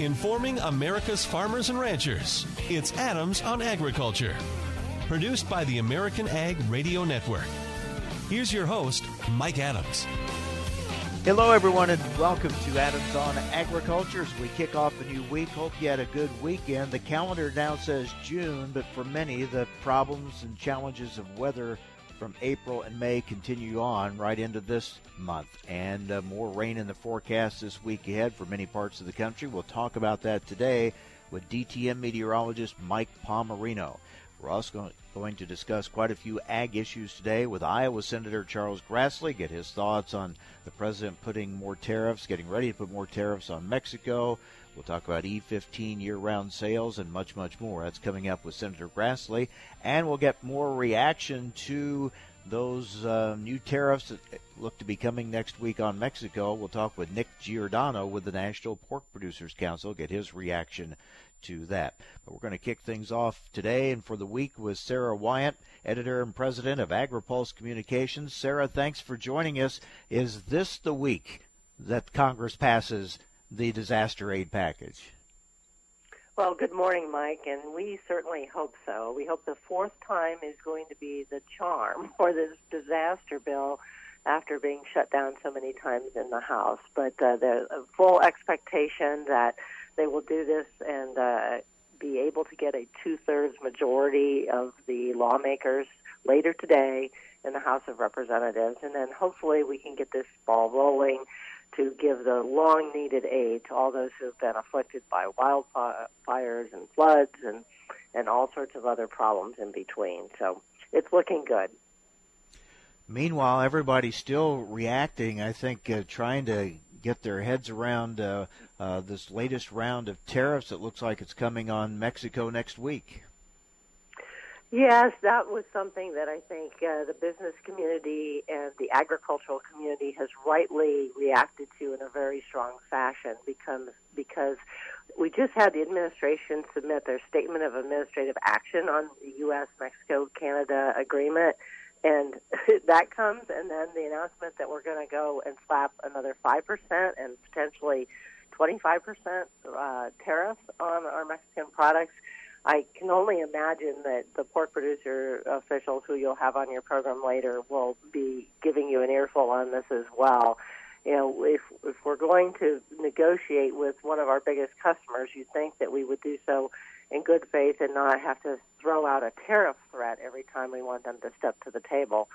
informing America's farmers and ranchers. It's Adams on Agriculture, produced by the American Ag Radio Network. Here's your host, Mike Adams. Hello, everyone, and welcome to Adams on Agriculture. As we kick off a new week, hope you had a good weekend. The calendar now says June, but for many, the problems and challenges of weather from April and May continue on right into this month. And more rain in the forecast this week ahead for many parts of the country. We'll talk about that today with DTN meteorologist Mike Palmerino. We're also going to discuss quite a few ag issues today with Iowa Senator Charles Grassley, get his thoughts on the president putting more tariffs, getting ready to put more tariffs on Mexico. We'll talk about E15 year-round sales and much, much more. That's coming up with Senator Grassley. And we'll get more reaction to those new tariffs that look to be coming next week on Mexico. We'll talk with Nick Giordano with the National Pork Producers Council, get his reaction to that. But we're going to kick things off today and for the week with Sarah Wyant, editor and president of AgriPulse Communications. Sarah, thanks for joining us. Is this the week that Congress passes the disaster aid package? Well, good morning, Mike, and we certainly hope so. We hope the fourth time is going to be the charm for this disaster bill after being shut down so many times in the House. But the full expectation that they will do this and be able to get a two-thirds majority of the lawmakers later today in the House of Representatives. And then hopefully we can get this ball rolling to give the long-needed aid to all those who have been afflicted by wildfires and floods and all sorts of other problems in between. So it's looking good. Meanwhile, everybody's still reacting, I think, trying to get their heads around this latest round of tariffs that looks like it's coming on Mexico next week. Yes, that was something that I think the business community and the agricultural community has rightly reacted to in a very strong fashion because we just had the administration submit their Statement of Administrative Action on the U.S.-Mexico-Canada agreement, and that comes, and then the announcement that we're going to go and slap another 5% and potentially 25% tariffs on our Mexican products. I can only imagine that the pork producer officials who you'll have on your program later will be giving you an earful on this as well. You know, if we're going to negotiate with one of our biggest customers, you'd think that we would do so in good faith and not have to throw out a tariff threat every time we want them to step to the table.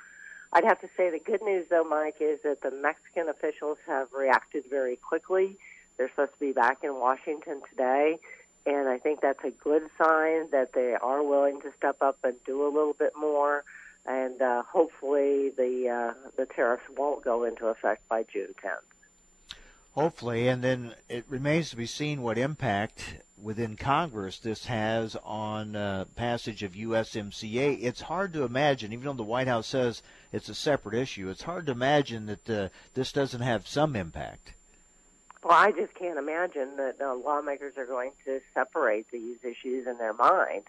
I'd have to say the good news, though, Mike, is that the Mexican officials have reacted very quickly. They're supposed to be back in Washington today. And I think that's a good sign that they are willing to step up and do a little bit more. And hopefully the tariffs won't go into effect by June 10th. Hopefully. And then it remains to be seen what impact within Congress this has on passage of USMCA. It's hard to imagine, even though the White House says it's a separate issue, it's hard to imagine that this doesn't have some impact. Well, I just can't imagine that lawmakers are going to separate these issues in their mind.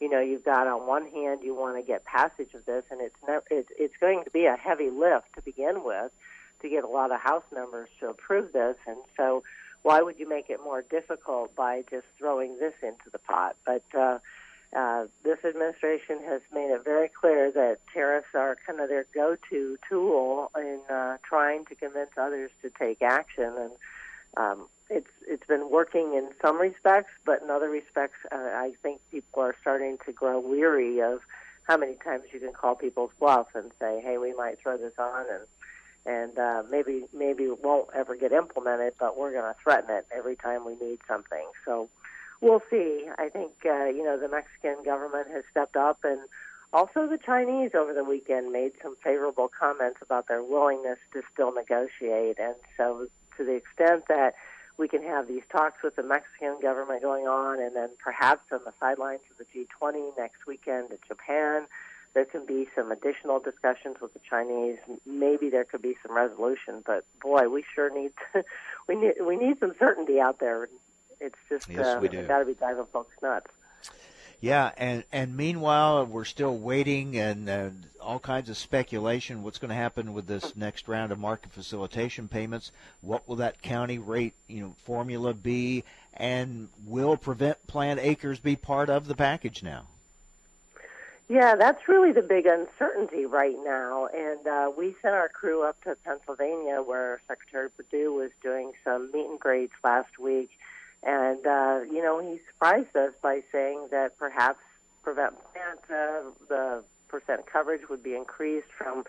You know, you've got on one hand you want to get passage of this, and it's going to be a heavy lift to begin with to get a lot of House members to approve this. And so why would you make it more difficult by just throwing this into the pot? But this administration has made it very clear that tariffs are kind of their go-to tool in trying to convince others to take action. And it's been working in some respects, but in other respects, I think people are starting to grow weary of how many times you can call people's bluff and say, "Hey, we might throw this on, and maybe it won't ever get implemented, but we're going to threaten it every time we need something." So we'll see. I think the Mexican government has stepped up, and also the Chinese over the weekend made some favorable comments about their willingness to still negotiate, and so, to the extent that we can have these talks with the Mexican government going on, and then perhaps on the sidelines of the G20 next weekend in Japan, there can be some additional discussions with the Chinese. Maybe there could be some resolution, but boy, we sure need we need some certainty out there. It's just we got to be diving folks nuts. Yeah, and meanwhile, we're still waiting and all kinds of speculation. What's going to happen with this next round of market facilitation payments? What will that county rate, formula be? And will prevent plant acres be part of the package now? Yeah, that's really the big uncertainty right now. And we sent our crew up to Pennsylvania, where Secretary Perdue was doing some meet and greets last week. And, he surprised us by saying that perhaps prevent plant, the percent coverage would be increased from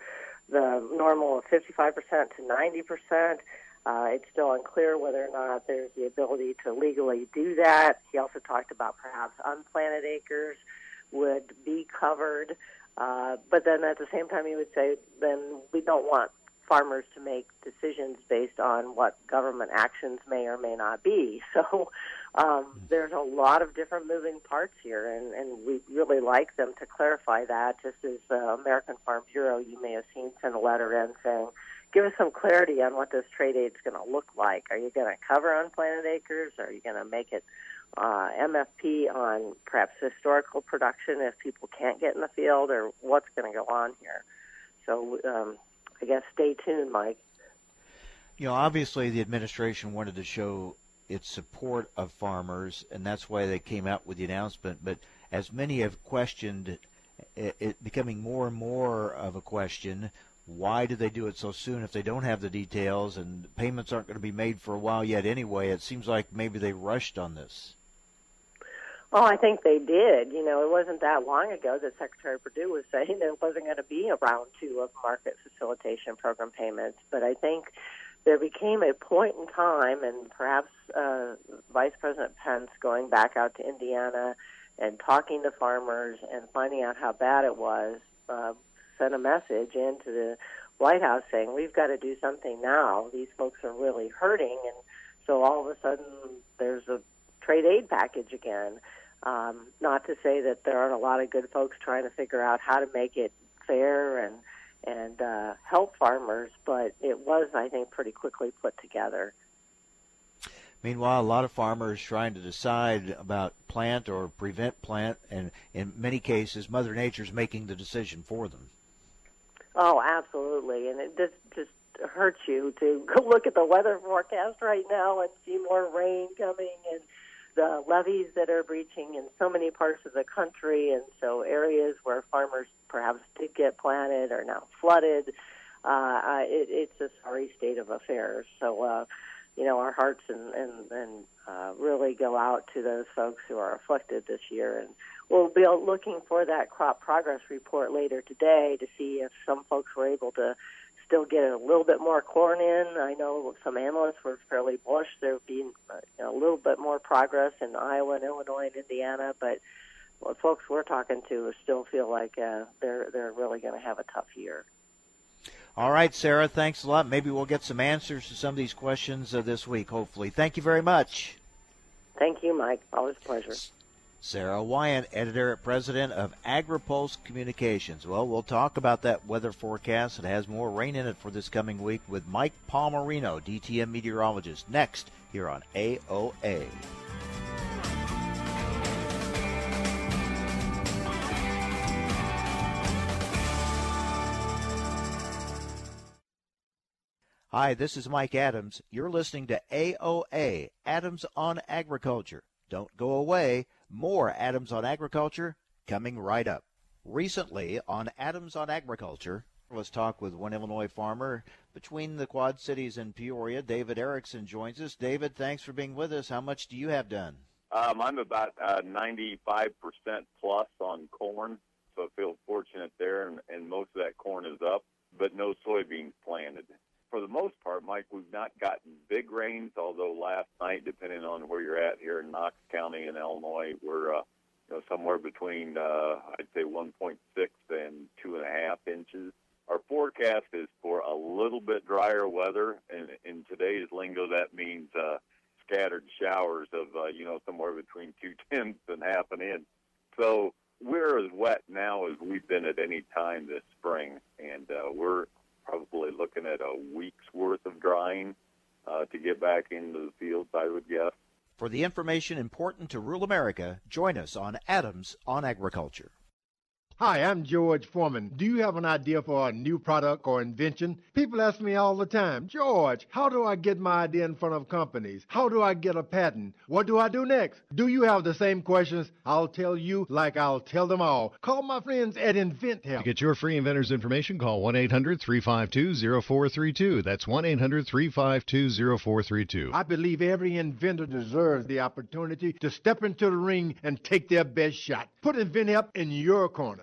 the normal 55% to 90%. It's still unclear whether or not there's the ability to legally do that. He also talked about perhaps unplanted acres would be covered. But then at the same time, he would say, then we don't want farmers to make decisions based on what government actions may or may not be. So there's a lot of different moving parts here, and we'd really like them to clarify that. Just as the American Farm Bureau, you may have seen, sent a letter in saying, give us some clarity on what this trade aid is going to look like. Are you going to cover unplanted acres? Are you going to make it MFP on perhaps historical production if people can't get in the field, or what's going to go on here? So I guess stay tuned, Mike. Obviously the administration wanted to show its support of farmers, and that's why they came out with the announcement. But as many have questioned, it becoming more and more of a question, why do they do it so soon if they don't have the details, and payments aren't going to be made for a while yet anyway? It seems like maybe they rushed on this. Well, I think they did. It wasn't that long ago that Secretary Perdue was saying there wasn't going to be a round two of market facilitation program payments. But I think there became a point in time, and perhaps Vice President Pence going back out to Indiana and talking to farmers and finding out how bad it was, sent a message into the White House saying, we've got to do something now. These folks are really hurting. And so all of a sudden there's a trade aid package again. Not to say that there aren't a lot of good folks trying to figure out how to make it fair and help farmers, but it was, I think, pretty quickly put together. Meanwhile, a lot of farmers trying to decide about plant or prevent plant, and in many cases, Mother Nature's making the decision for them. Oh, absolutely, and it just hurts you to go look at the weather forecast right now and see more rain coming and the levees that are breaching in so many parts of the country, and so areas where farmers perhaps did get planted are now flooded. It's a sorry state of affairs. So, our hearts and really go out to those folks who are afflicted this year. And we'll be looking for that crop progress report later today to see if some folks were able to still get a little bit more corn in. I know some analysts were fairly bullish. There would be a little bit more progress in Iowa and Illinois and Indiana, but what folks we're talking to still feel like they're really going to have a tough year. All right, Sarah, thanks a lot. Maybe we'll get some answers to some of these questions this week, hopefully. Thank you very much. Thank you, Mike. Always a pleasure. Sarah Wyant, editor-president of AgriPulse Communications. Well, we'll talk about that weather forecast. It has more rain in it for this coming week with Mike Palmerino, DTN meteorologist, next here on AOA. Hi, this is Mike Adams. You're listening to AOA, Adams on Agriculture. Don't go away. More Adams on Agriculture coming right up. Recently on Adams on Agriculture, let's talk with one Illinois farmer between the Quad Cities and Peoria. David Erickson joins us. David, thanks for being with us. How much do you have done? I'm about 95% plus on corn, so I feel fortunate there, and most of that corn is up, but no soybeans planted. For the most part, Mike, we've not gotten big rains, although last night, depending on where you're at here in Knox County in Illinois, we're somewhere between, I'd say, 1.6 and 2.5 inches. Our forecast is for a little bit drier weather, and in today's lingo, that means scattered showers of, somewhere between 0.2 and 0.5 inches. So we're as wet now as we've been at any time this spring, and we're probably looking at a week's worth of drying to get back into the fields, I would guess. For the information important to rural America, join us on Adams on Agriculture. Hi, I'm George Foreman. Do you have an idea for a new product or invention? People ask me all the time, George, how do I get my idea in front of companies? How do I get a patent? What do I do next? Do you have the same questions? I'll tell you like I'll tell them all. Call my friends at InventHelp. To get your free inventor's information, call 1-800-352-0432. That's 1-800-352-0432. I believe every inventor deserves the opportunity to step into the ring and take their best shot. Put InventHelp in your corner.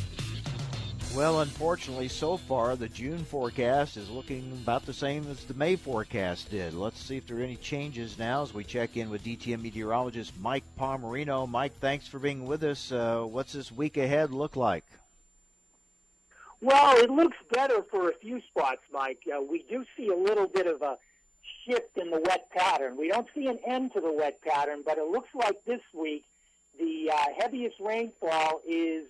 Well, unfortunately, so far, the June forecast is looking about the same as the May forecast did. Let's see if there are any changes now as we check in with DTN meteorologist Mike Palmerino. Mike, thanks for being with us. What's this week ahead look like? Well, it looks better for a few spots, Mike. We do see a little bit of a shift in the wet pattern. We don't see an end to the wet pattern, but it looks like this week the heaviest rainfall is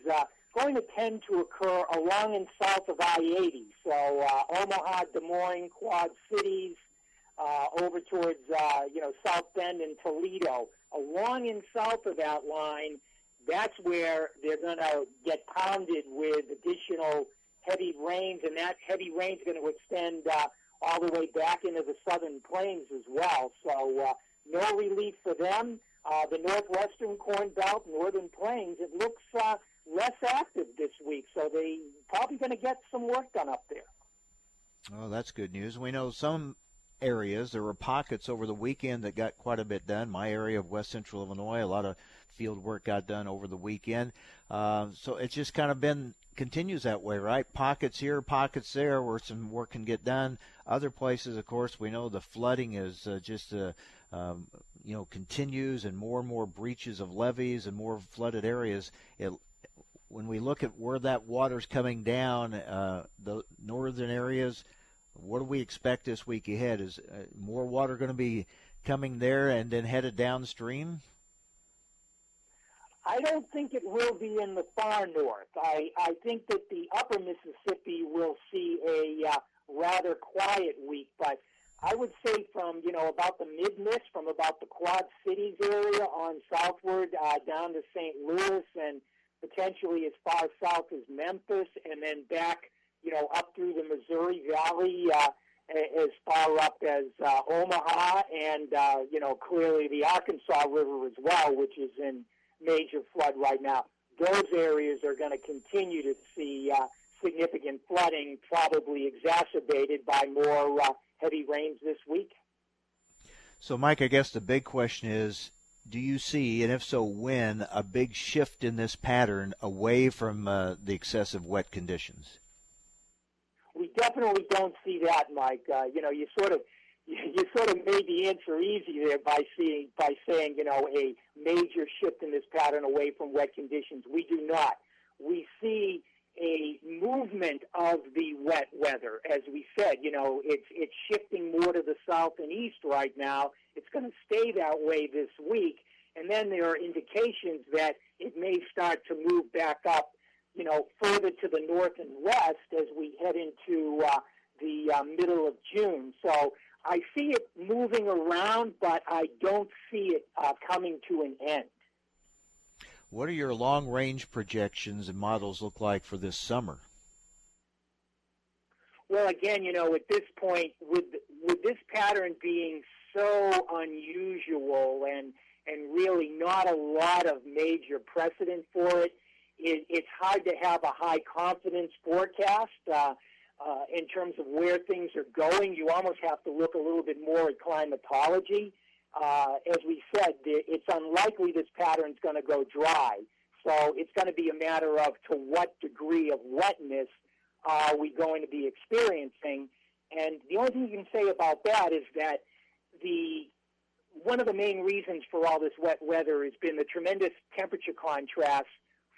going to tend to occur along and south of I-80, so Omaha, Des Moines, Quad Cities, over towards South Bend and Toledo. Along and south of that line, that's where they're going to get pounded with additional heavy rains, and that heavy rain's going to extend all the way back into the southern plains as well. So no relief for them. The northwestern Corn Belt, northern plains, it looks less active this week, so they probably going to get some work done up there. Oh, that's good news. We know some areas, there were pockets over the weekend that got quite a bit done. My area of west central Illinois, a lot of field work got done over the weekend. So it's just kind of continues that way, right? Pockets here, pockets there where some work can get done. Other places, of course, we know the flooding is continues, and more breaches of levees and more flooded areas. When we look at where that water's coming down, the northern areas, what do we expect this week ahead? Is more water going to be coming there and then headed downstream? I don't think it will be in the far north. I think that the upper Mississippi will see a rather quiet week, but I would say from, about the mid-Miss, from about the Quad Cities area on southward down to St. Louis and potentially as far south as Memphis, and then back, up through the Missouri Valley, as far up as Omaha, and, clearly the Arkansas River as well, which is in major flood right now. Those areas are going to continue to see significant flooding, probably exacerbated by more heavy rains this week. So, Mike, I guess the big question is, do you see, and if so, when, a big shift in this pattern away from the excessive wet conditions? definitely don't see that, Mike. You sort of made the answer easy there by saying, you know, a major shift in this pattern away from wet conditions. We do not. We see a movement of the wet weather. As we said, you know, it's shifting more to the south and east right now. It's going to stay that way this week, and then there are indications that it may start to move back up, you know, further to the north and west as we head into the middle of June. So I see it moving around, but I don't see it coming to an end. What are your long-range projections and models look like for this summer? Well, again, you know, at this point, with this pattern being so unusual and really not a lot of major precedent for it, it's hard to have a high-confidence forecast in terms of where things are going. You almost have to look a little bit more at climatology. As we said, it's unlikely this pattern's going to go dry. So it's going to be a matter of to what degree of wetness are we going to be experiencing. And the only thing you can say about that is that one of the main reasons for all this wet weather has been the tremendous temperature contrast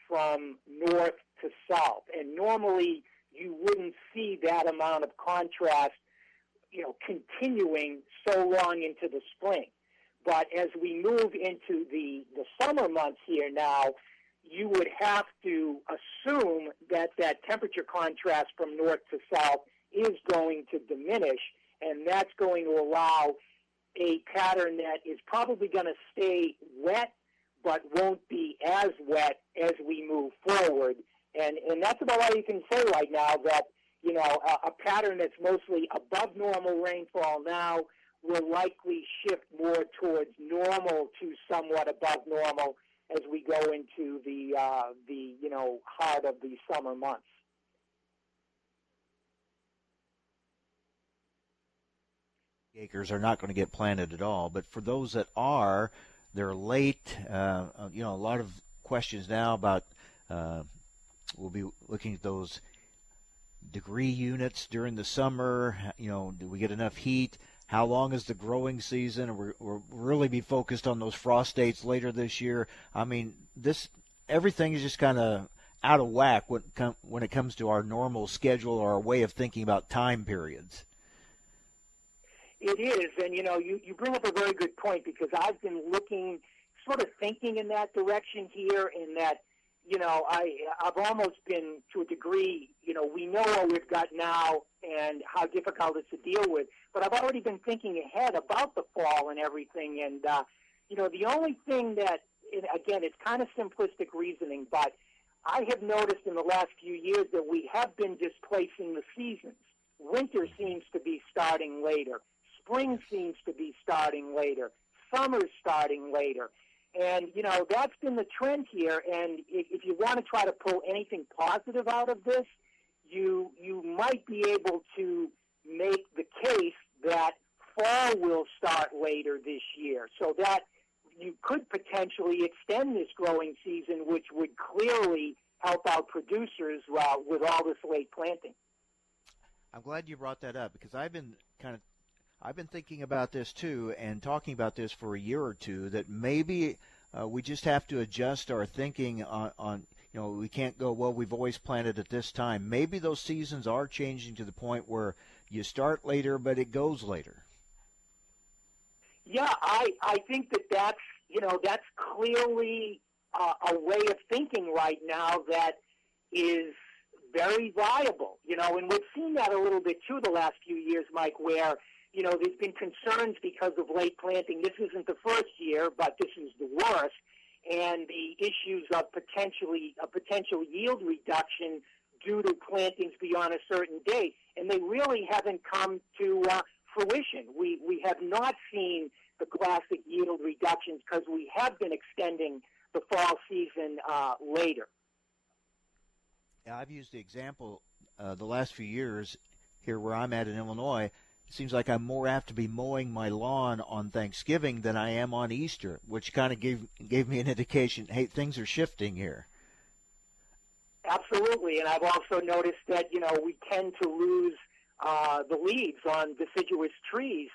from north to south. And normally you wouldn't see that amount of contrast, you know, continuing so long into the spring. But as we move into the summer months here now, you would have to assume that temperature contrast from north to south is going to diminish, and that's going to allow a pattern that is probably going to stay wet but won't be as wet as we move forward. And that's about all you can say right now, that, you know, a pattern that's mostly above normal rainfall now will likely shift more towards normal to somewhat above normal as we go into the you know, heart of the summer months. Acres are not going to get planted at all, but for those that are, they're late. You know, a lot of questions now about we'll be looking at those degree units during the summer. You know, do we get enough heat? How long is the growing season? We'll really be focused on those frost dates later this year. I mean, everything is just kind of out of whack when it comes to our normal schedule or our way of thinking about time periods. It is, and, you know, you bring up a very good point, because I've been thinking in that direction here, in that, you know, I've almost been, to a degree, you know, we know what we've got now and how difficult it's to deal with, but I've already been thinking ahead about the fall and everything. And, you know, the only thing that, again, it's kind of simplistic reasoning, but I have noticed in the last few years that we have been displacing the seasons. Winter seems to be starting later. Spring seems to be starting later. Summer's starting later. And, you know, that's been the trend here, and if you want to try to pull anything positive out of this, you might be able to make the case that fall will start later this year, so that you could potentially extend this growing season, which would clearly help out producers with all this late planting. I'm glad you brought that up, because I've been thinking about this, too, and talking about this for a year or two, that maybe we just have to adjust our thinking on, you know, we can't go, well, we've always planted at this time. Maybe those seasons are changing to the point where you start later, but it goes later. Yeah, I think that's, you know, that's clearly a way of thinking right now that is very viable, you know, and we've seen that a little bit, too, the last few years, Mike, where, you know, there's been concerns because of late planting. This isn't the first year, but this is the worst. And the issues of potential yield reduction due to plantings beyond a certain date. And they really haven't come to fruition. We have not seen the classic yield reductions because we have been extending the fall season later. Now, I've used the example the last few years here where I'm at in Illinois. It seems like I'm more apt to be mowing my lawn on Thanksgiving than I am on Easter, which kind of gave me an indication, hey, things are shifting here. Absolutely, and I've also noticed that, you know, we tend to lose the leaves on deciduous trees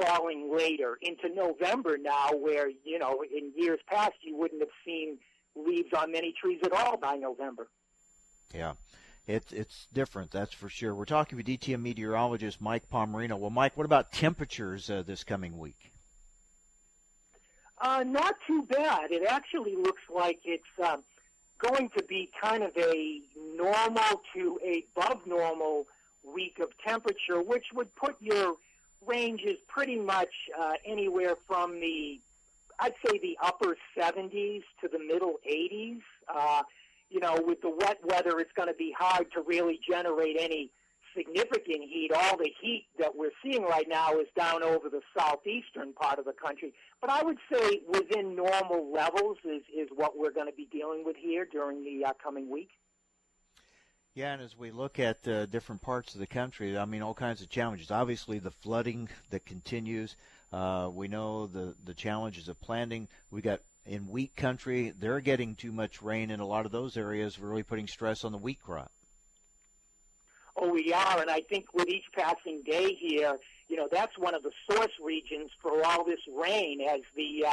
falling later into November now, where, you know, in years past you wouldn't have seen leaves on many trees at all by November. Yeah. It's different, that's for sure. We're talking with DTN meteorologist Mike Palmerino. Well, Mike, what about temperatures this coming week? Not too bad. It actually looks like it's going to be kind of a normal to above normal week of temperature, which would put your ranges pretty much anywhere from the, I'd say, the upper 70s to the middle 80s. You know, with the wet weather, it's going to be hard to really generate any significant heat. All the heat that we're seeing right now is down over the southeastern part of the country. But I would say within normal levels is what we're going to be dealing with here during the coming week. Yeah, and as we look at different parts of the country, I mean, all kinds of challenges. Obviously, the flooding that continues. We know the challenges of planting. We got in wheat country, they're getting too much rain in a lot of those areas, really putting stress on the wheat crop. Oh, we are, and I think with each passing day here, you know, that's one of the source regions for all this rain, as the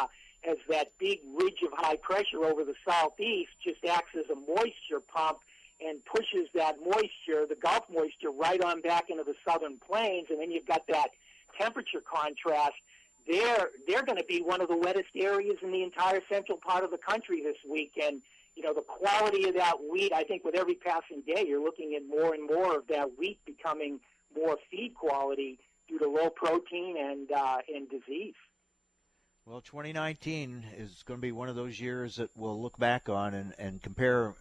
as that big ridge of high pressure over the southeast just acts as a moisture pump and pushes that moisture, the Gulf moisture, right on back into the southern plains, and then you've got that temperature contrast. They're going to be one of the wettest areas in the entire central part of the country this week. And, you know, the quality of that wheat, I think with every passing day, you're looking at more and more of that wheat becoming more feed quality due to low protein and disease. Well, 2019 is going to be one of those years that we'll look back on and compare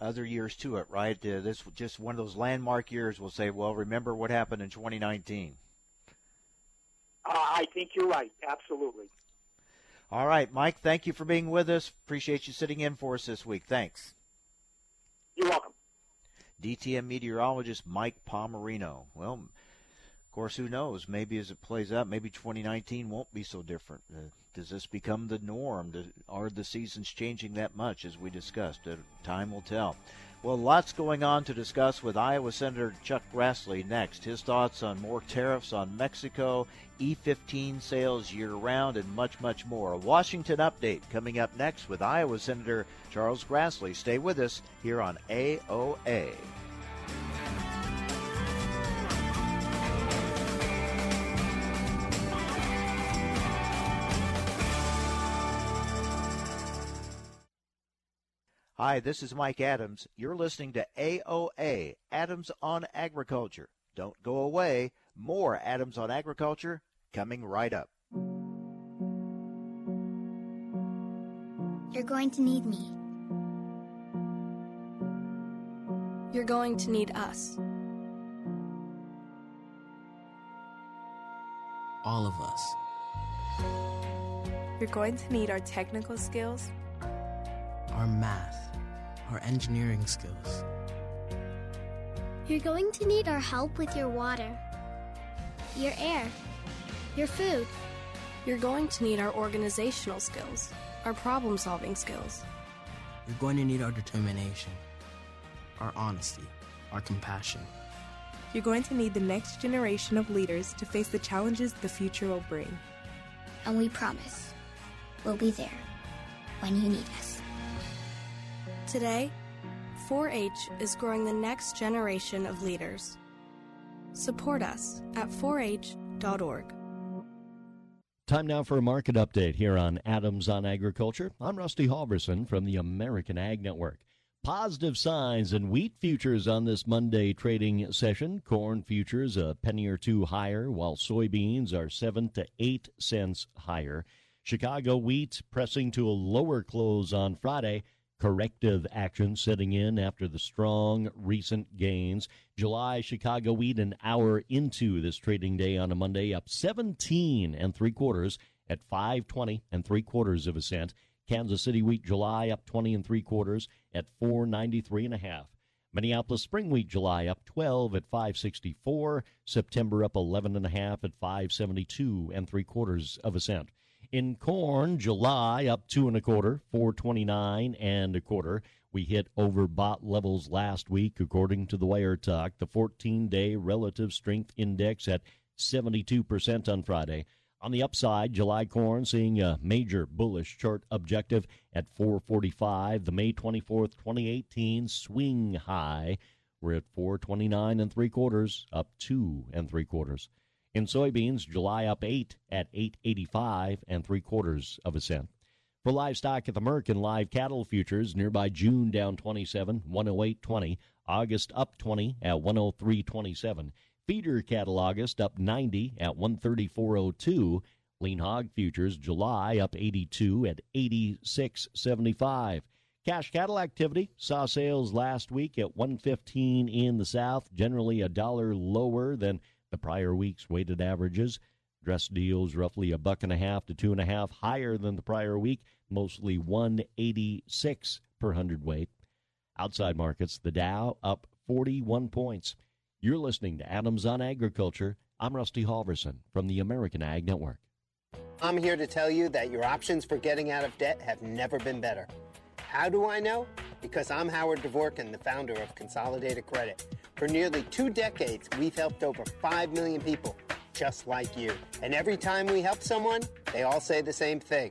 other years to it, right? This was just one of those landmark years. We'll say, well, remember what happened in 2019. I think you're right. Absolutely. All right, Mike, thank you for being with us. Appreciate you sitting in for us this week. Thanks. You're welcome. DTN meteorologist Mike Palmerino. Well, of course, who knows? Maybe as it plays out, maybe 2019 won't be so different. Does this become the norm? Are the seasons changing that much, as we discussed? Time will tell. Well, lots going on to discuss with Iowa Senator Chuck Grassley next. His thoughts on more tariffs on Mexico, E15 sales year-round, and much, much more. A Washington update coming up next with Iowa Senator Charles Grassley. Stay with us here on AOA. Hi, this is Mike Adams. You're listening to AOA, Adams on Agriculture. Don't go away. More Adams on Agriculture coming right up. You're going to need me. You're going to need us. All of us. You're going to need our technical skills, our math, our engineering skills. You're going to need our help with your water, your air, your food. You're going to need our organizational skills, our problem-solving skills. You're going to need our determination, our honesty, our compassion. You're going to need the next generation of leaders to face the challenges the future will bring. And we promise we'll be there when you need us. Today, 4-H is growing the next generation of leaders. Support us at 4h.org. Time now for a market update here on Adams on Agriculture. I'm Rusty Halverson from the American Ag Network. Positive signs in wheat futures on this Monday trading session. Corn futures a penny or two higher, while soybeans are 7 to 8 cents higher. Chicago wheat pressing to a lower close on Friday. Corrective action setting in after the strong recent gains. July Chicago wheat an hour into this trading day on a Monday up 17 3/4 at 5.20 3/4 cents. Kansas City wheat July up 20 3/4 at 4.93 1/2. Minneapolis spring wheat July up 12 at 5.64. September up 11 1/2 at 5.72 3/4 cents. In corn, July up 2 1/4, 4.29 1/4. We hit overbought levels last week, according to the Weyer Talk. The 14-day relative strength index at 72% on Friday. On the upside, July corn seeing a major bullish chart objective at 445. The May 24th, 2018 swing high. We're at 429 3/4, up 2 3/4. In soybeans, July up 8 at 8.85 3/4 cents. For livestock at the American live cattle futures, nearby June down 27, 108.20. August up 20 at 103.27. Feeder cattle August up 90 at 134.02. Lean hog futures July up 82 at 86.75. Cash cattle activity saw sales last week at 115 in the South, generally $1 lower than the prior week's weighted averages. Dress deals roughly $1.50 to $2.50 higher than the prior week, mostly 186 per hundredweight. Outside markets, the Dow up 41 points. You're listening to Adams on Agriculture. I'm Rusty Halverson from the American Ag Network. I'm here to tell you that your options for getting out of debt have never been better. How do I know? Because I'm Howard Devorkin, the founder of Consolidated Credit. For nearly 2 decades, we've helped over 5 million people just like you. And every time we help someone, they all say the same thing.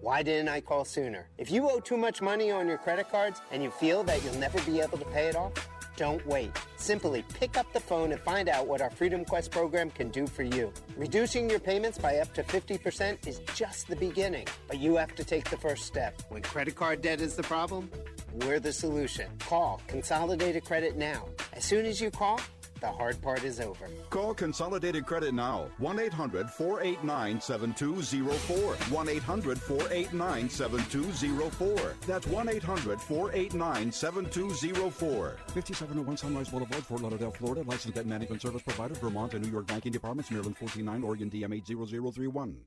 Why didn't I call sooner? If you owe too much money on your credit cards and you feel that you'll never be able to pay it off, don't wait. Simply pick up the phone and find out what our Freedom Quest program can do for you. Reducing your payments by up to 50% is just the beginning, but you have to take the first step. When credit card debt is the problem, we're the solution. Call Consolidated Credit now. As soon as you call, the hard part is over. Call Consolidated Credit now. 1-800-489-7204. 1-800-489-7204. That's 1-800-489-7204. 5701 Sunrise Boulevard, Fort Lauderdale, Florida. Licensed debt management service provider, Vermont and New York banking departments, Maryland 149, Oregon DM 80031.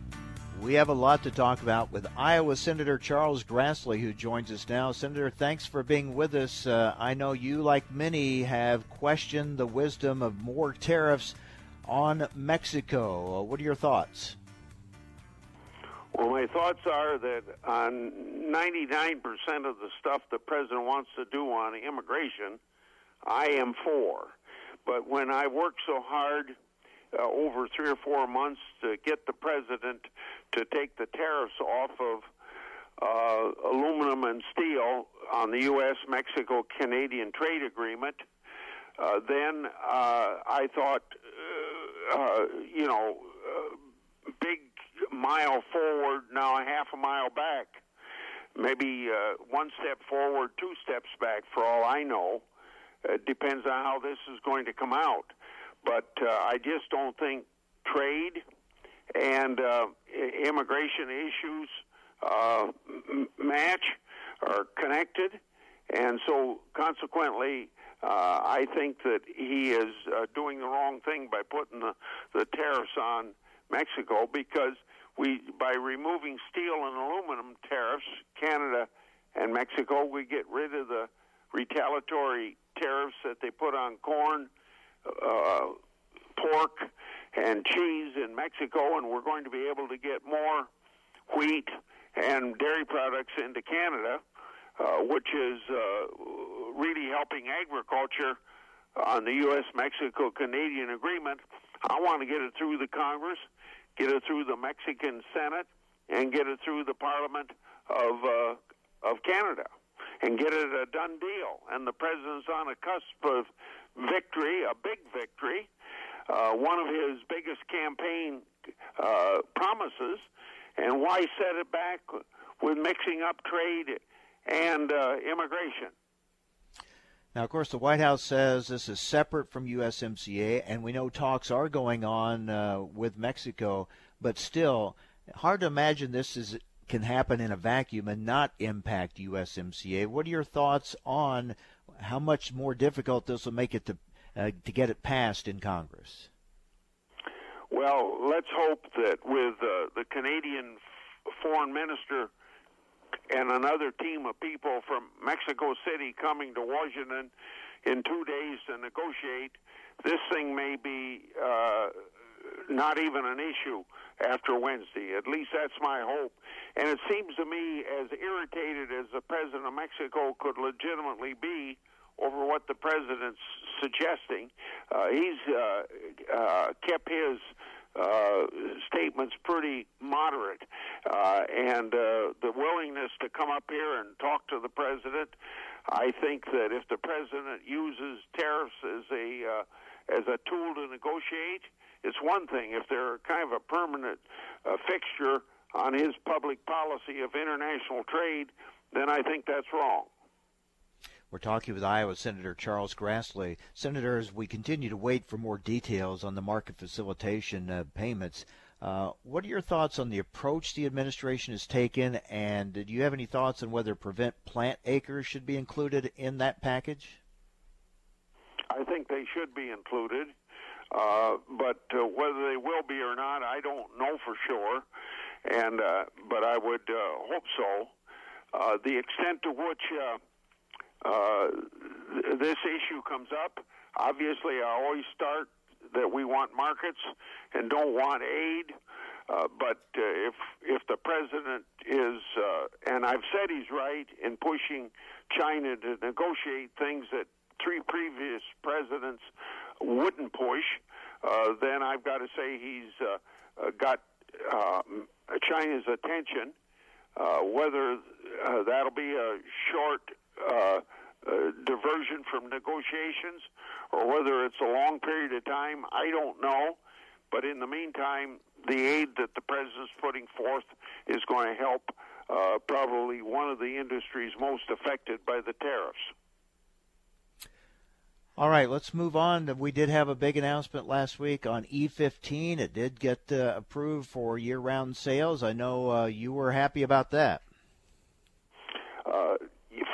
We have a lot to talk about with Iowa Senator Charles Grassley, who joins us now. Senator, thanks for being with us. I know you, like many, have questioned the wisdom of more tariffs on Mexico. What are your thoughts? Well, my thoughts are that on 99% of the stuff the president wants to do on immigration, I am for. But when I work so hard over 3 or 4 months to get the president to take the tariffs off of aluminum and steel on the U.S.-Mexico-Canadian trade agreement, I thought, big mile forward, now a half a mile back, maybe one step forward, 2 steps back for all I know. It depends on how this is going to come out. But I just don't think trade and immigration issues match or connected. And so, consequently, I think that he is doing the wrong thing by putting the tariffs on Mexico, because by removing steel and aluminum tariffs, Canada and Mexico, we get rid of the retaliatory tariffs that they put on corn, pork and cheese in Mexico, and we're going to be able to get more wheat and dairy products into Canada, which is really helping agriculture on the U.S.-Mexico-Canadian agreement. I want to get it through the Congress, get it through the Mexican Senate, and get it through the Parliament of Canada, and get it a done deal. And the president's on a cusp of victory, a big victory, one of his biggest campaign promises. And why set it back with mixing up trade and immigration? Now, of course, the White House says this is separate from USMCA, and we know talks are going on with Mexico, but still, hard to imagine this can happen in a vacuum and not impact USMCA. What are your thoughts on how much more difficult this will make it to get it passed in Congress? Well, let's hope that with the Canadian foreign minister and another team of people from Mexico City coming to Washington in 2 days to negotiate, this thing may be not even an issue after Wednesday. At least that's my hope. And it seems to me, as irritated as the president of Mexico could legitimately be over what the president's suggesting, he's kept his statements pretty moderate. And the willingness to come up here and talk to the president, I think that if the president uses tariffs as a tool to negotiate, it's one thing. If they're kind of a permanent fixture on his public policy of international trade, then I think that's wrong. We're talking with Iowa Senator Charles Grassley. Senator, as we continue to wait for more details on the market facilitation payments, what are your thoughts on the approach the administration has taken, and do you have any thoughts on whether prevent plant acres should be included in that package? I think they should be included. But whether they will be or not, I don't know for sure, but I would hope so. The extent to which this issue comes up, obviously I always start that we want markets and don't want aid, but if the president is, and I've said he's right in pushing China to negotiate things that three previous presidents wouldn't push, then I've got to say he's got China's attention. Whether that'll be a short diversion from negotiations or whether it's a long period of time, I don't know. But in the meantime, the aid that the president's putting forth is going to help probably one of the industries most affected by the tariffs. All right, let's move on. We did have a big announcement last week on E15. It did get approved for year-round sales. I know you were happy about that.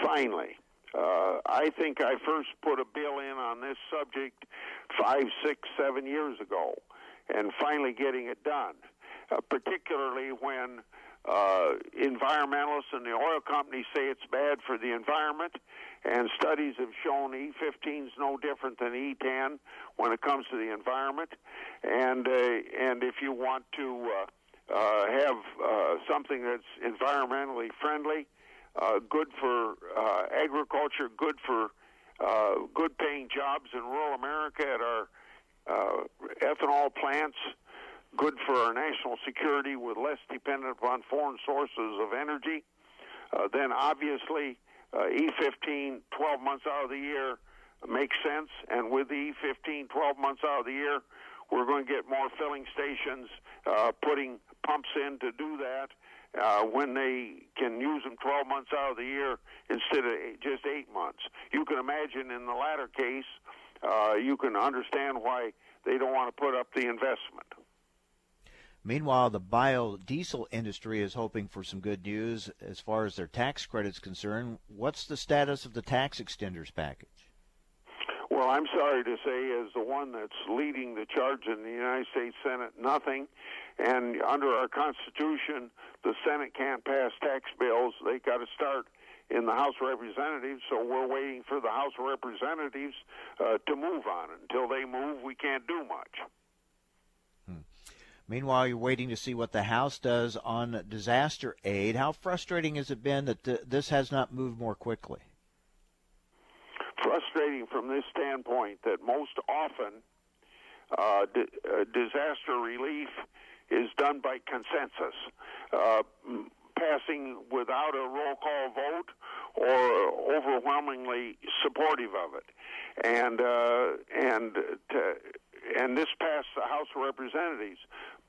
Finally. I think I first put a bill in on this subject 5, 6, 7 years ago, and finally getting it done, particularly when environmentalists and the oil companies say it's bad for the environment, and studies have shown E15 is no different than E10 when it comes to the environment. And if you want to have something that's environmentally friendly, good for agriculture, good for good-paying jobs in rural America at our ethanol plants, good for our national security with less dependent upon foreign sources of energy, then obviously E15 12 months out of the year makes sense. And with the E15 12 months out of the year, we're going to get more filling stations putting pumps in to do that when they can use them 12 months out of the year instead of just 8 months. You can imagine in the latter case, you can understand why they don't want to put up the investment. Meanwhile, the biodiesel industry is hoping for some good news as far as their tax credit's concerned. What's the status of the tax extenders package? Well, I'm sorry to say, as the one that's leading the charge in the United States Senate, nothing. And under our Constitution, the Senate can't pass tax bills. They got to start in the House of Representatives, so we're waiting for the House of Representatives to move on. Until they move, we can't do much. Meanwhile, you're waiting to see what the House does on disaster aid. How frustrating has it been that this has not moved more quickly? Frustrating from this standpoint that most often disaster relief is done by consensus, passing without a roll call vote or overwhelmingly supportive of it. And this passed the House of Representatives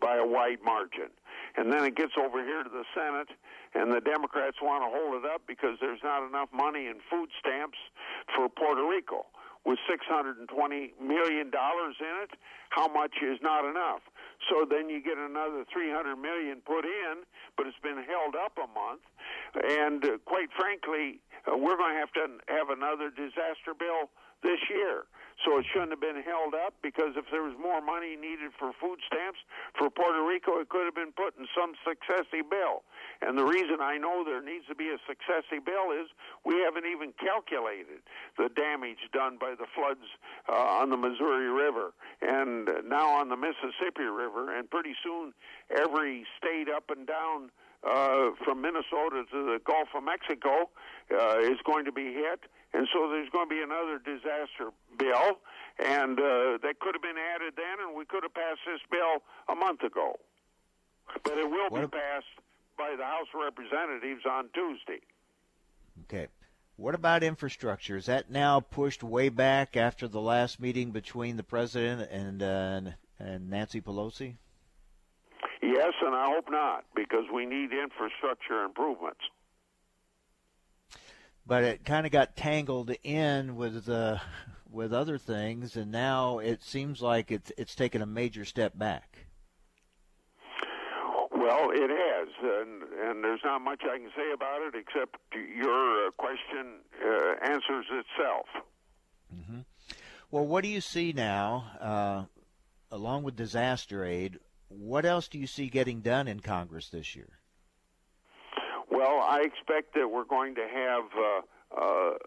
by a wide margin. And then it gets over here to the Senate, and the Democrats want to hold it up because there's not enough money in food stamps for Puerto Rico. With $620 million in it, how much is not enough? So then you get another $300 million put in, but it's been held up a month. And quite frankly, we're going to have another disaster bill this year. so it shouldn't have been held up, because if there was more money needed for food stamps for Puerto Rico, it could have been put in some successive bill. And the reason I know there needs to be a successive bill is we haven't even calculated the damage done by the floods on the Missouri River and now on the Mississippi River, and pretty soon every state up and down from Minnesota to the Gulf of Mexico is going to be hit. And so there's going to be another disaster bill, and that could have been added then, and we could have passed this bill a month ago. But it will be passed by the House of Representatives on Tuesday. Okay. What about infrastructure? Is that now pushed way back after the last meeting between the president and Nancy Pelosi? Yes, and I hope not, because we need infrastructure improvements. But it kind of got tangled in with other things, and now it seems like it's taken a major step back. Well, it has, and there's not much I can say about it except your question answers itself. Mm-hmm. Well, what do you see now, along with disaster aid? What else do you see getting done in Congress this year? Well, I expect that we're going to have a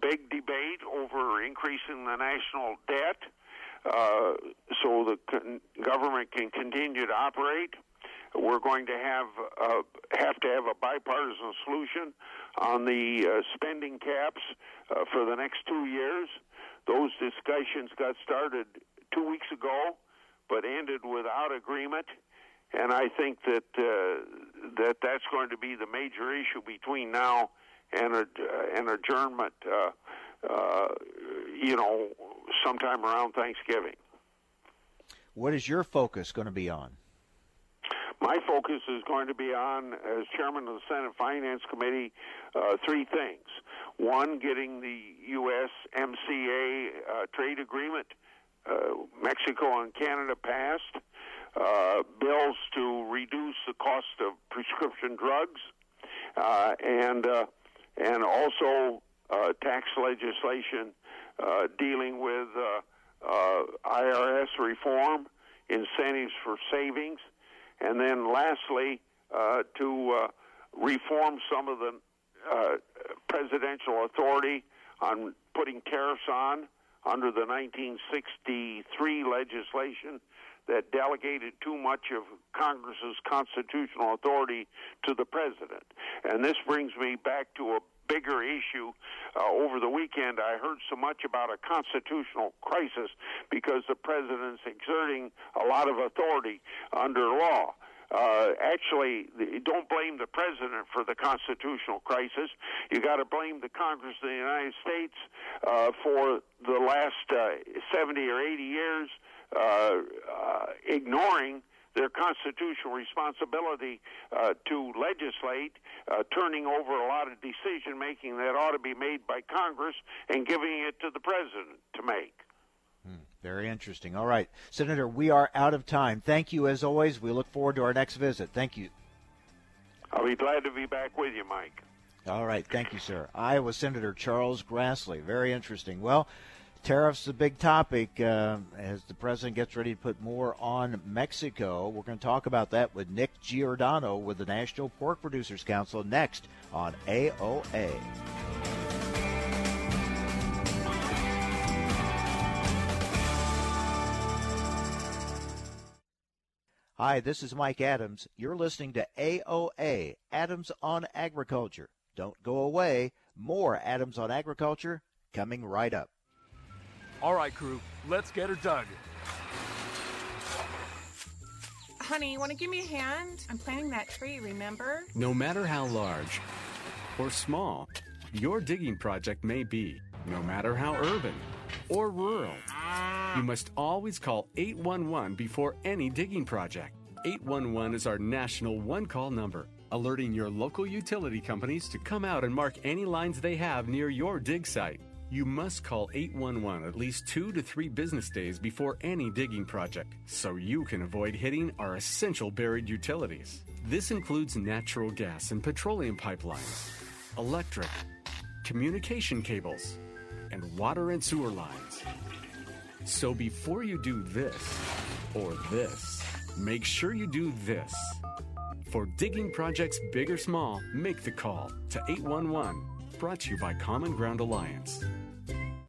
big debate over increasing the national debt so the government can continue to operate. We're going to have a bipartisan solution on the spending caps for the next 2 years. Those discussions got started 2 weeks ago, but ended without agreement. And I think that that's going to be the major issue between now and an adjournment, sometime around Thanksgiving. What is your focus going to be on? My focus is going to be on, as chairman of the Senate Finance Committee, three things. One, getting the U.S.-MCA trade agreement, Mexico and Canada passed. Bills to reduce the cost of prescription drugs, and also tax legislation dealing with IRS reform, incentives for savings, and then lastly to reform some of the presidential authority on putting tariffs on under the 1963 legislation that delegated too much of Congress's constitutional authority to the president. And this brings me back to a bigger issue. Over the weekend, I heard so much about a constitutional crisis because the president's exerting a lot of authority under law. Actually, don't blame the president for the constitutional crisis. You got to blame the Congress of the United States for the last 70 or 80 years ignoring their constitutional responsibility to legislate, turning over a lot of decision-making that ought to be made by Congress and giving it to the president to make. Very interesting. All right, Senator, we are out of time. Thank you, as always. We look forward to our next visit. Thank you. I'll be glad to be back with you, Mike. All right. Thank you, sir. Iowa Senator Charles Grassley. Very interesting. Well, tariffs, a big topic as the president gets ready to put more on Mexico. We're going to talk about that with Nick Giordano with the National Pork Producers Council next on AOA. Hi, this is Mike Adams. You're listening to AOA, Adams on Agriculture. Don't go away. More Adams on Agriculture coming right up. All right, crew, let's get her dug. Honey, you want to give me a hand? I'm planting that tree, remember? No matter how large or small your digging project may be, no matter how urban or rural, you must always call 811 before any digging project. 811 is our national one-call number, alerting your local utility companies to come out and mark any lines they have near your dig site. You must call 811 at least 2 to 3 business days before any digging project, so you can avoid hitting our essential buried utilities. This includes natural gas and petroleum pipelines, electric, communication cables, and water and sewer lines. So before you do this or this, make sure you do this. For digging projects big or small, make the call to 811. Brought to you by Common Ground Alliance.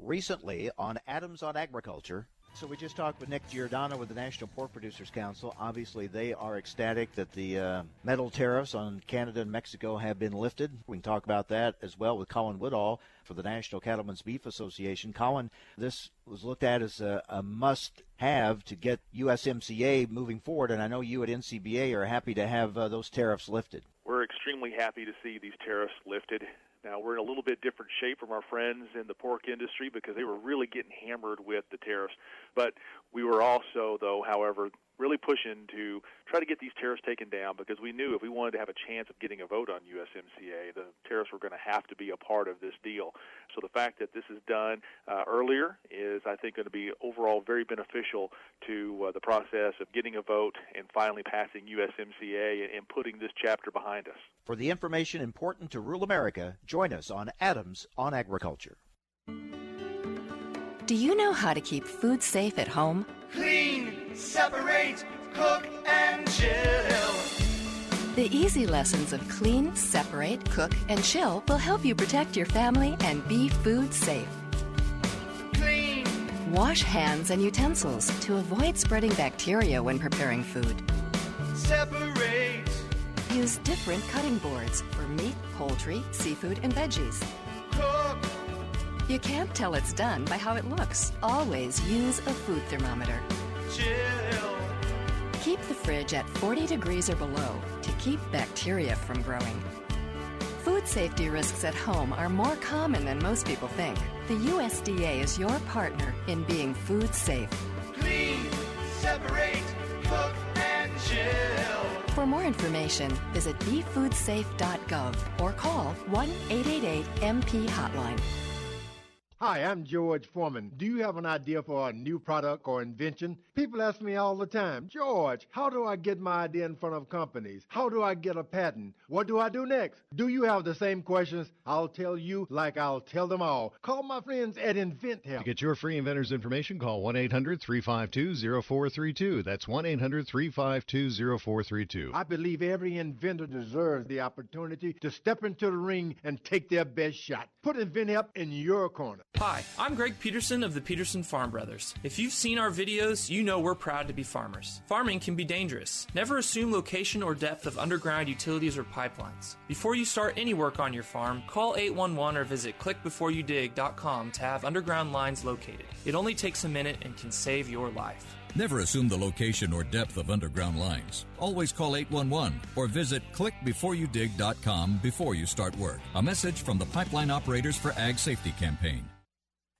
Recently on Adams on Agriculture. So we just talked with Nick Giordano with the National Pork Producers Council. Obviously, they are ecstatic that the metal tariffs on Canada and Mexico have been lifted. We can talk about that as well with Colin Woodall for the National Cattlemen's Beef Association. Colin, this was looked at as a must-have to get USMCA moving forward, and I know you at NCBA are happy to have those tariffs lifted. We're extremely happy to see these tariffs lifted. Now, we're in a little bit different shape from our friends in the pork industry because they were really getting hammered with the tariffs. But we were also, though, however, really pushing to try to get these tariffs taken down because we knew if we wanted to have a chance of getting a vote on USMCA, the tariffs were going to have to be a part of this deal. So the fact that this is done earlier is, I think, going to be overall very beneficial to the process of getting a vote and finally passing USMCA and putting this chapter behind us. For the information important to rural America, join us on Adams on Agriculture. Do you know how to keep food safe at home? Clean, separate, cook, and chill. The easy lessons of clean, separate, cook, and chill will help you protect your family and be food safe. Clean. Wash hands and utensils to avoid spreading bacteria when preparing food. Separate. Use different cutting boards for meat, poultry, seafood, and veggies. Cook. You can't tell it's done by how it looks. Always use a food thermometer. Chill. Keep the fridge at 40 degrees or below to keep bacteria from growing. Food safety risks at home are more common than most people think. The USDA is your partner in being food safe. Clean, separate, cook, and chill. For more information, visit befoodsafe.gov or call 1-888-MP-HOTLINE. Hi, I'm George Foreman. Do you have an idea for a new product or invention? People ask me all the time, George, how do I get my idea in front of companies? How do I get a patent? What do I do next? Do you have the same questions? I'll tell you like I'll tell them all. Call my friends at InventHelp. To get your free inventor's information, call 1-800-352-0432. That's 1-800-352-0432. I believe every inventor deserves the opportunity to step into the ring and take their best shot. Put InventHelp in your corner. Hi, I'm Greg Peterson of the Peterson Farm Brothers. If you've seen our videos, you know we're proud to be farmers. Farming can be dangerous. Never assume location or depth of underground utilities or pipelines. Before you start any work on your farm, call 811 or visit clickbeforeyoudig.com to have underground lines located. It only takes a minute and can save your life. Never assume the location or depth of underground lines. Always call 811 or visit clickbeforeyoudig.com before you start work. A message from the Pipeline Operators for Ag Safety Campaign.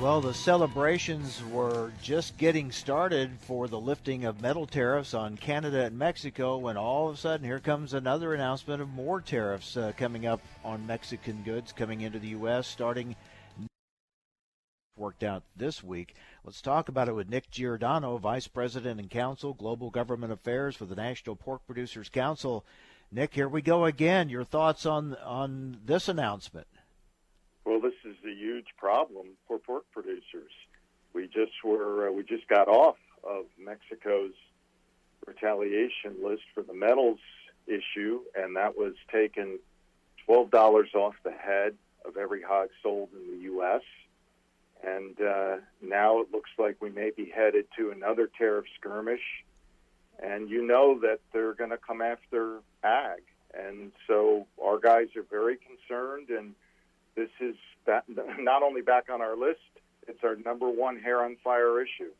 Well, the celebrations were just getting started for the lifting of metal tariffs on Canada and Mexico when all of a sudden here comes another announcement of more tariffs coming up on Mexican goods coming into the U.S. starting worked out this week. Let's talk about it with Nick Giordano, Vice President and Counsel, Global Government Affairs for the National Pork Producers Council. Nick, here we go again. Your thoughts on this announcement? Well, this is a huge problem for pork producers. We just got off of Mexico's retaliation list for the metals issue, and that was taken $12 off the head of every hog sold in the U.S. And now it looks like we may be headed to another tariff skirmish. And you know that they're going to come after ag. And so our guys are very concerned. And this is not only back on our list, it's our number one hair on fire issue.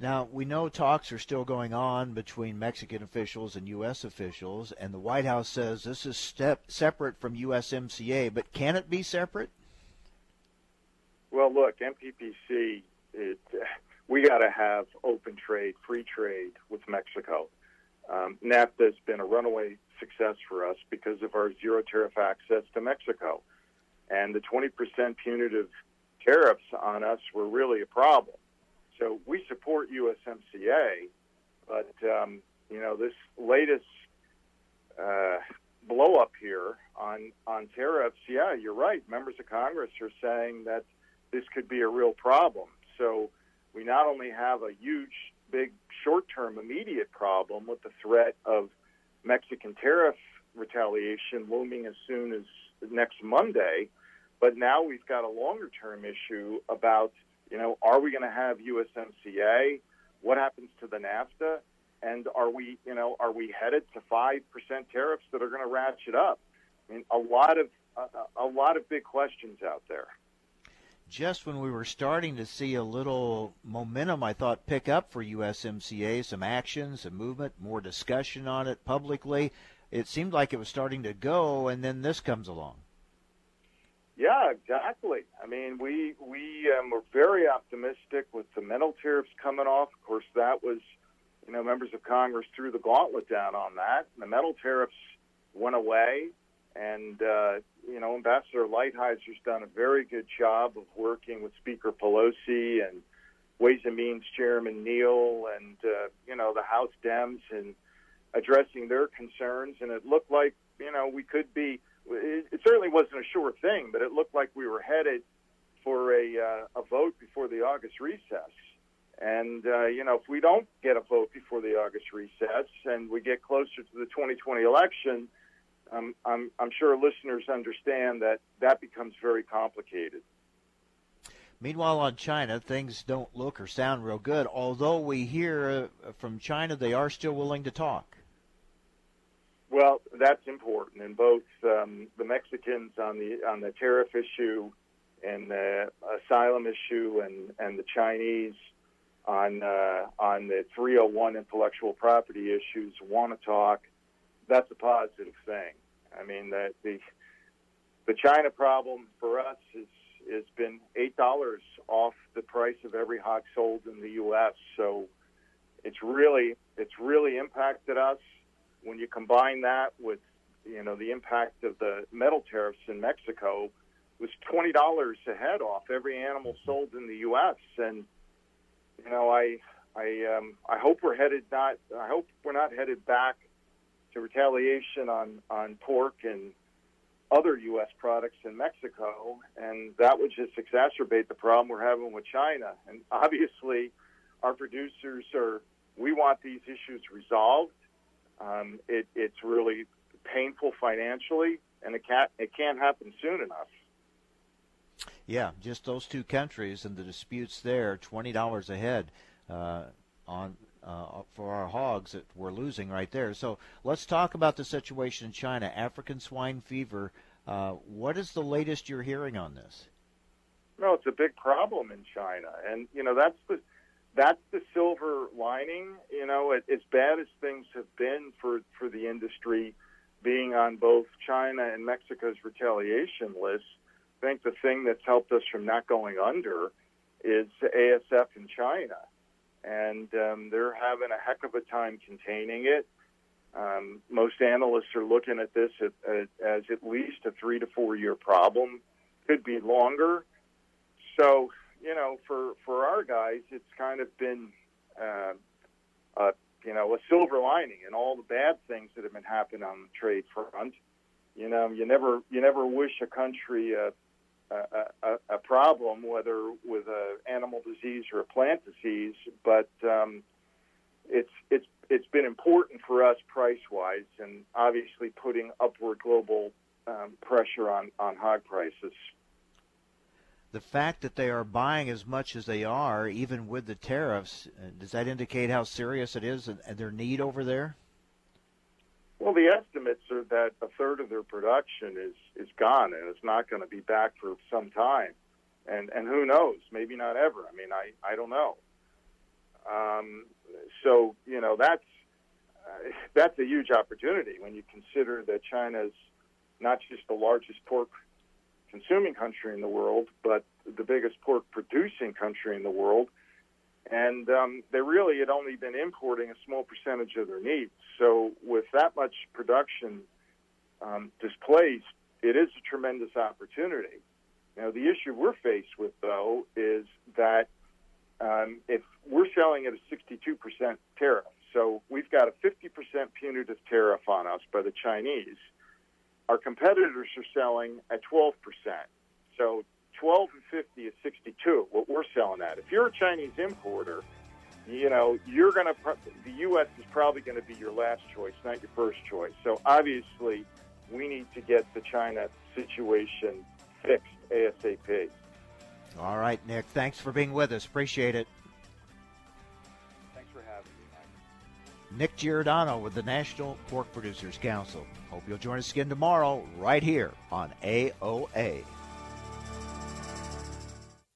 Now, we know talks are still going on between Mexican officials and U.S. officials, and the White House says this is separate from USMCA, but can it be separate? Well, look, MPPC, we got to have open trade, free trade with Mexico. NAFTA has been a runaway success for us because of our zero tariff access to Mexico. And the 20% punitive tariffs on us were really a problem. So we support USMCA, but, this latest blow-up here on tariffs, yeah, you're right. Members of Congress are saying that this could be a real problem. So we not only have a huge, big, short-term, immediate problem with the threat of Mexican tariff retaliation looming as soon as next Monday, but now we've got a longer-term issue about are we going to have USMCA? What happens to the NAFTA? And are we headed to 5% tariffs that are going to ratchet up? I mean, a lot of big questions out there. Just when we were starting to see a little momentum, I thought, pick up for USMCA, some action, some movement, more discussion on it publicly, it seemed like it was starting to go, and then this comes along. Yeah, exactly. I mean, we were very optimistic with the metal tariffs coming off. Of course, that was, members of Congress threw the gauntlet down on that. The metal tariffs went away, and, Ambassador Lighthizer done a very good job of working with Speaker Pelosi and Ways and Means Chairman Neal and, the House Dems and addressing their concerns. And it looked like, we could be. It certainly wasn't a sure thing, but it looked like we were headed for a vote before the August recess. And, if we don't get a vote before the August recess and we get closer to the 2020 election, I'm sure listeners understand that becomes very complicated. Meanwhile, on China, things don't look or sound real good, although we hear from China they are still willing to talk. Well, that's important, and both the Mexicans on the tariff issue and the asylum issue, and the Chinese on the 301 intellectual property issues want to talk. That's a positive thing. I mean, the China problem for us has been $8 off the price of every hog sold in the U.S. So it's really impacted us. When you combine that with, the impact of the metal tariffs in Mexico, it was $20 a head off every animal sold in the U.S. And I hope we're not headed back to retaliation on pork and other U.S. products in Mexico, and that would just exacerbate the problem we're having with China. And obviously, our producers we want these issues resolved. It's really painful financially, and it can't happen soon enough. Yeah, just those two countries and the disputes there, $20 a head for our hogs that we're losing right there. So let's talk about the situation in China, African swine fever. What is the latest you're hearing on this? No, it's a big problem in China, and that's the silver lining, as bad as things have been for the industry being on both China and Mexico's retaliation list. I think the thing that's helped us from not going under is ASF in China. And they're having a heck of a time containing it. Most analysts are looking at this as at least a 3 to 4 year problem. Could be longer. So, you know, for our guys, it's kind of been, you know, a silver lining in all the bad things that have been happening on the trade front. You know, you never wish a country a problem, whether with an animal disease or a plant disease, but it's been important for us price-wise, and obviously putting upward global pressure on hog prices. The fact that they are buying as much as they are, even with the tariffs, does that indicate how serious it is and their need over there? Well, the estimates are that a third of their production is gone, and it's not going to be back for some time. And who knows? Maybe not ever. I mean, I don't know. So, you know, that's a huge opportunity when you consider that China's not just the largest pork consuming country in the world, but the biggest pork producing country in the world, and they really had only been importing a small percentage of their needs. So with that much production displaced, it is a tremendous opportunity. Now, the issue we're faced with, though, is that if we're selling at a 62% tariff, so we've got a 50% punitive tariff on us by the Chinese. Our competitors are selling at 12%. So 12 and 50 is 62, what we're selling at. If you're a Chinese importer, you know, you're going to, the U.S. is probably going to be your last choice, not your first choice. So obviously, we need to get the China situation fixed ASAP. All right, Nick, thanks for being with us. Appreciate it. Thanks for having me, Mike. Nick Giordano with the National Pork Producers Council. Hope you'll join us again tomorrow right here on AOA.